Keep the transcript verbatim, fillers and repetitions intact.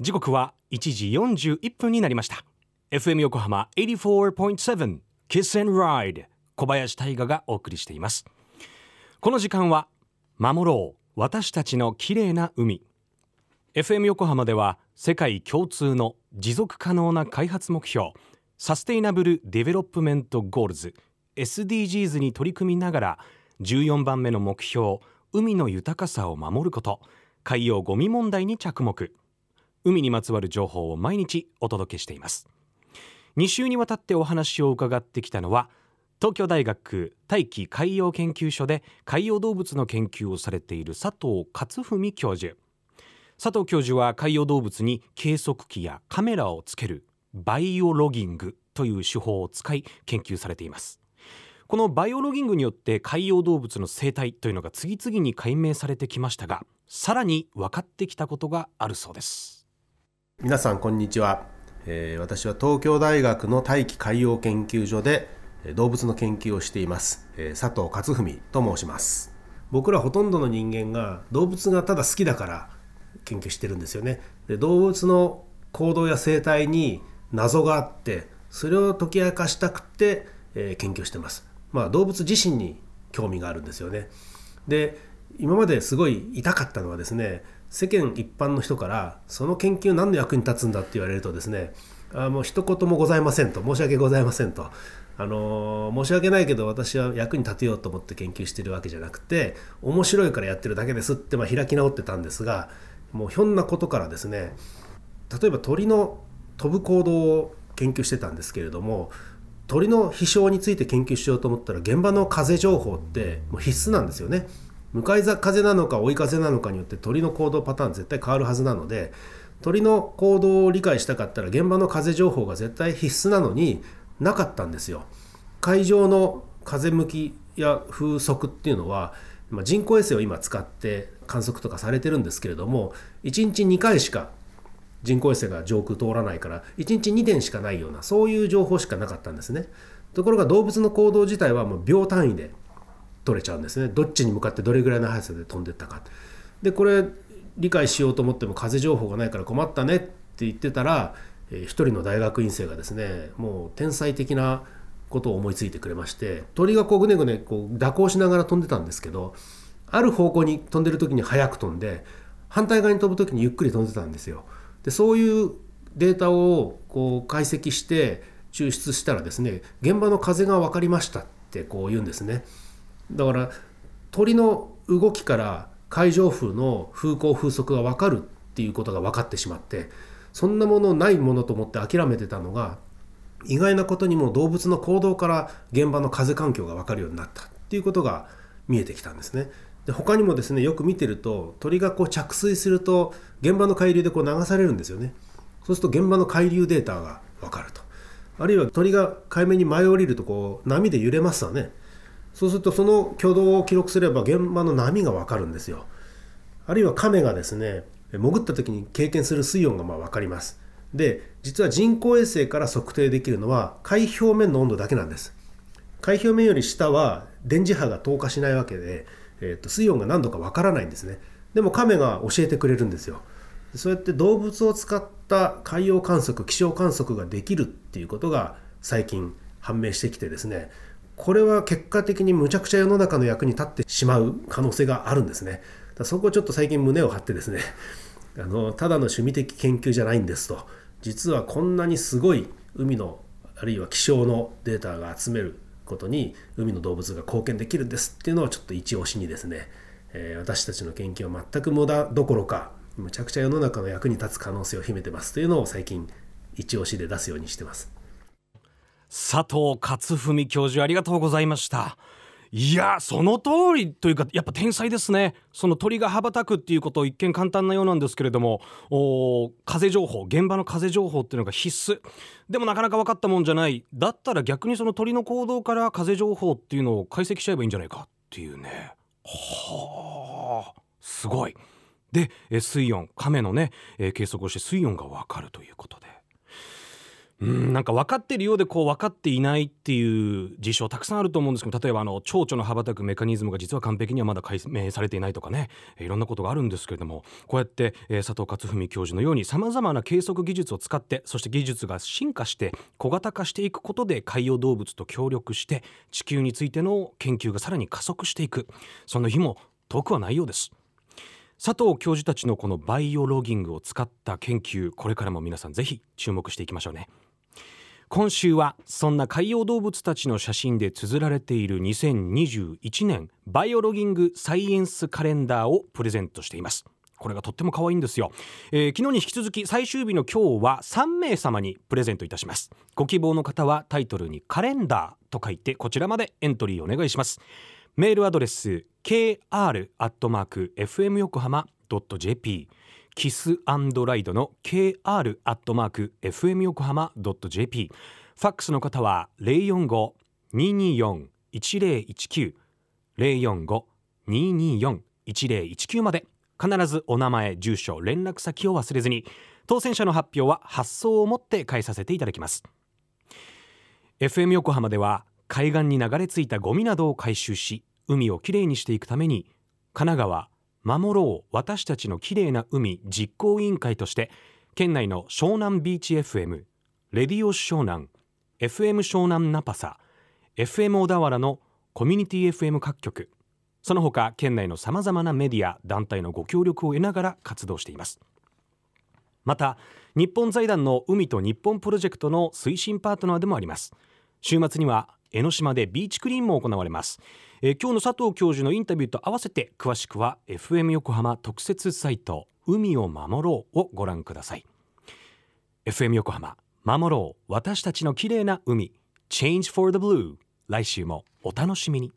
時刻はいちじよんじゅういっぷんになりました。 エフエム 横浜 はちじゅうよんてんなな Kiss and Ride 小林大我がお送りしています。この時間は守ろう私たちの綺麗な海。 エフエム 横浜では世界共通の持続可能な開発目標サステイナブルデベロップメントゴールズ エスディージーズ に取り組みながらじゅうよんばんめの目標海の豊かさを守ること、海洋ゴミ問題に着目、海にまつわる情報を毎日お届けしています。に週にわたってお話を伺ってきたのは東京大学大気海洋研究所で海洋動物の研究をされている佐藤勝文教授。佐藤教授は海洋動物に計測器やカメラをつけるバイオロギングという手法を使い研究されています。このバイオロギングによって海洋動物の生態というのが次々に解明されてきましたが、さらに分かってきたことがあるそうです。皆さんこんにちは、えー、私は東京大学の大気海洋研究所で動物の研究をしています、えー、佐藤勝文と申します。僕らほとんどの人間が動物がただ好きだから研究してるんですよね。で、動物の行動や生態に謎があってそれを解き明かしたくて、えー、研究してます。まあ、動物自身に興味があるんですよね。で、今まですごい痛かったのはですね、世間一般の人からその研究何の役に立つんだって言われるとですね、あもう一言もございませんと、申し訳ございませんと、あのー、申し訳ないけど私は役に立てようと思って研究してるわけじゃなくて面白いからやってるだけですって、まあ開き直ってたんですが、もうひょんなことからですね、例えば鳥の飛ぶ行動を研究してたんですけれども、鳥の飛翔について研究しようと思ったら現場の風情報ってもう必須なんですよね。向かい風なのか追い風なのかによって鳥の行動パターン絶対変わるはずなので、鳥の行動を理解したかったら現場の風情報が絶対必須なのになかったんですよ。海上の風向きや風速っていうのは人工衛星を今使って観測とかされてるんですけれども、いちにちにかいしか人工衛星が上空通らないからいちにちにてんしかないような、そういう情報しかなかったんですね。ところが動物の行動自体はもう秒単位で取れちゃうんですね。どっちに向かってどれぐらいの速さで飛んでったか。で、これ理解しようと思っても風情報がないから困ったねって言ってたら、えー、一人の大学院生がですね、もう天才的なことを思いついてくれまして、鳥がこうぐねぐねこう蛇行しながら飛んでたんですけど、ある方向に飛んでる時に速く飛んで反対側に飛ぶ時にゆっくり飛んでたんですよ。で、そういうデータをこう解析して抽出したらですね、現場の風が分かりましたってこう言うんですね。だから鳥の動きから海上風の風向風速が分かるっていうことが分かってしまって、そんなものないものと思って諦めてたのが、意外なことにも動物の行動から現場の風環境が分かるようになったっていうことが見えてきたんですね。で、他にもですね、よく見てると鳥がこう着水すると現場の海流でこう流されるんですよね。そうすると現場の海流データが分かると。あるいは鳥が海面に舞い降りるとこう波で揺れますわね。そうするとその挙動を記録すれば現場の波が分かるんですよ。あるいはカメがですね、潜った時に経験する水温がまあ分かります。で、実は人工衛星から測定できるのは海表面の温度だけなんです。海表面より下は電磁波が透過しないわけで、えー、と水温が何度かわからないんですね。でもカメが教えてくれるんですよ。そうやって動物を使った海洋観測、気象観測ができるっていうことが最近判明してきてですね、これは結果的にむちゃくちゃ世の中の役に立ってしまう可能性があるんですね。だそこをちょっと最近胸を張ってですね、あのただの趣味的研究じゃないんですと、実はこんなにすごい海のあるいは気象のデータが集めることに海の動物が貢献できるんですっていうのをちょっと一押しにですね、えー、私たちの研究は全く無駄どころかむちゃくちゃ世の中の役に立つ可能性を秘めてますというのを最近一押しで出すようにしてます。佐藤勝文教授ありがとうございました。いやその通りというか、やっぱ天才ですね。その鳥が羽ばたくっていうことを一見簡単なようなんですけれども、お風情報、現場の風情報っていうのが必須でもなかなか分かったもんじゃない。だったら逆にその鳥の行動から風情報っていうのを解析しちゃえばいいんじゃないかっていうね。はあ、すごい。で、水温、カメのね計測をして水温が分かるということで、うんなんか分かっているようでこう分かっていないっていう事象たくさんあると思うんですけど、例えばあの蝶々の羽ばたくメカニズムが実は完璧にはまだ解明されていないとかね、いろんなことがあるんですけれども、こうやって、えー、佐藤克文教授のようにさまざまな計測技術を使って、そして技術が進化して小型化していくことで海洋動物と協力して地球についての研究がさらに加速していく、その日も遠くはないようです。佐藤教授たちのこのバイオロギングを使った研究、これからも皆さんぜひ注目していきましょうね。今週はそんな海洋動物たちの写真で綴られているにせんにじゅういちねんバイオロギングサイエンスカレンダーをプレゼントしています。これがとっても可愛いんですよ、えー、昨日に引き続き最終日の今日はさんめいさまにプレゼントいたします。ご希望の方はタイトルにカレンダーと書いてこちらまでエントリーお願いします。メールアドレス ケーアールアットマークエフエム横浜ドットジェーピー Kiss and Ride の ケーアールアットマークエフエム横浜ドットジェーピー、 ファックスの方は ゼロよんご にーにーよん いちゼロいちきゅう ゼロよんご にーにーよん いちゼロいちきゅう まで、必ずお名前、住所、連絡先を忘れずに。当選者の発表は発送をもって返させていただきます。 エフエム 横浜では海岸に流れ着いたゴミなどを回収し、海をきれいにしていくために神奈川守ろう私たちのきれいな海実行委員会として、県内の湘南ビーチ エフエム、 レディオ湘南、 エフエム 湘南ナパサ、 エフエム 小田原のコミュニティ エフエム 各局、その他県内のさまざまなメディア団体のご協力を得ながら活動しています。また日本財団の海と日本プロジェクトの推進パートナーでもあります。週末には江ノ島でビーチクリーンも行われます。え今日の佐藤教授のインタビューと合わせて詳しくは エフエム 横浜特設サイト海を守ろうをご覧ください。 エフエム 横浜守ろう私たちのきれいな海 Change for the Blue、 来週もお楽しみに。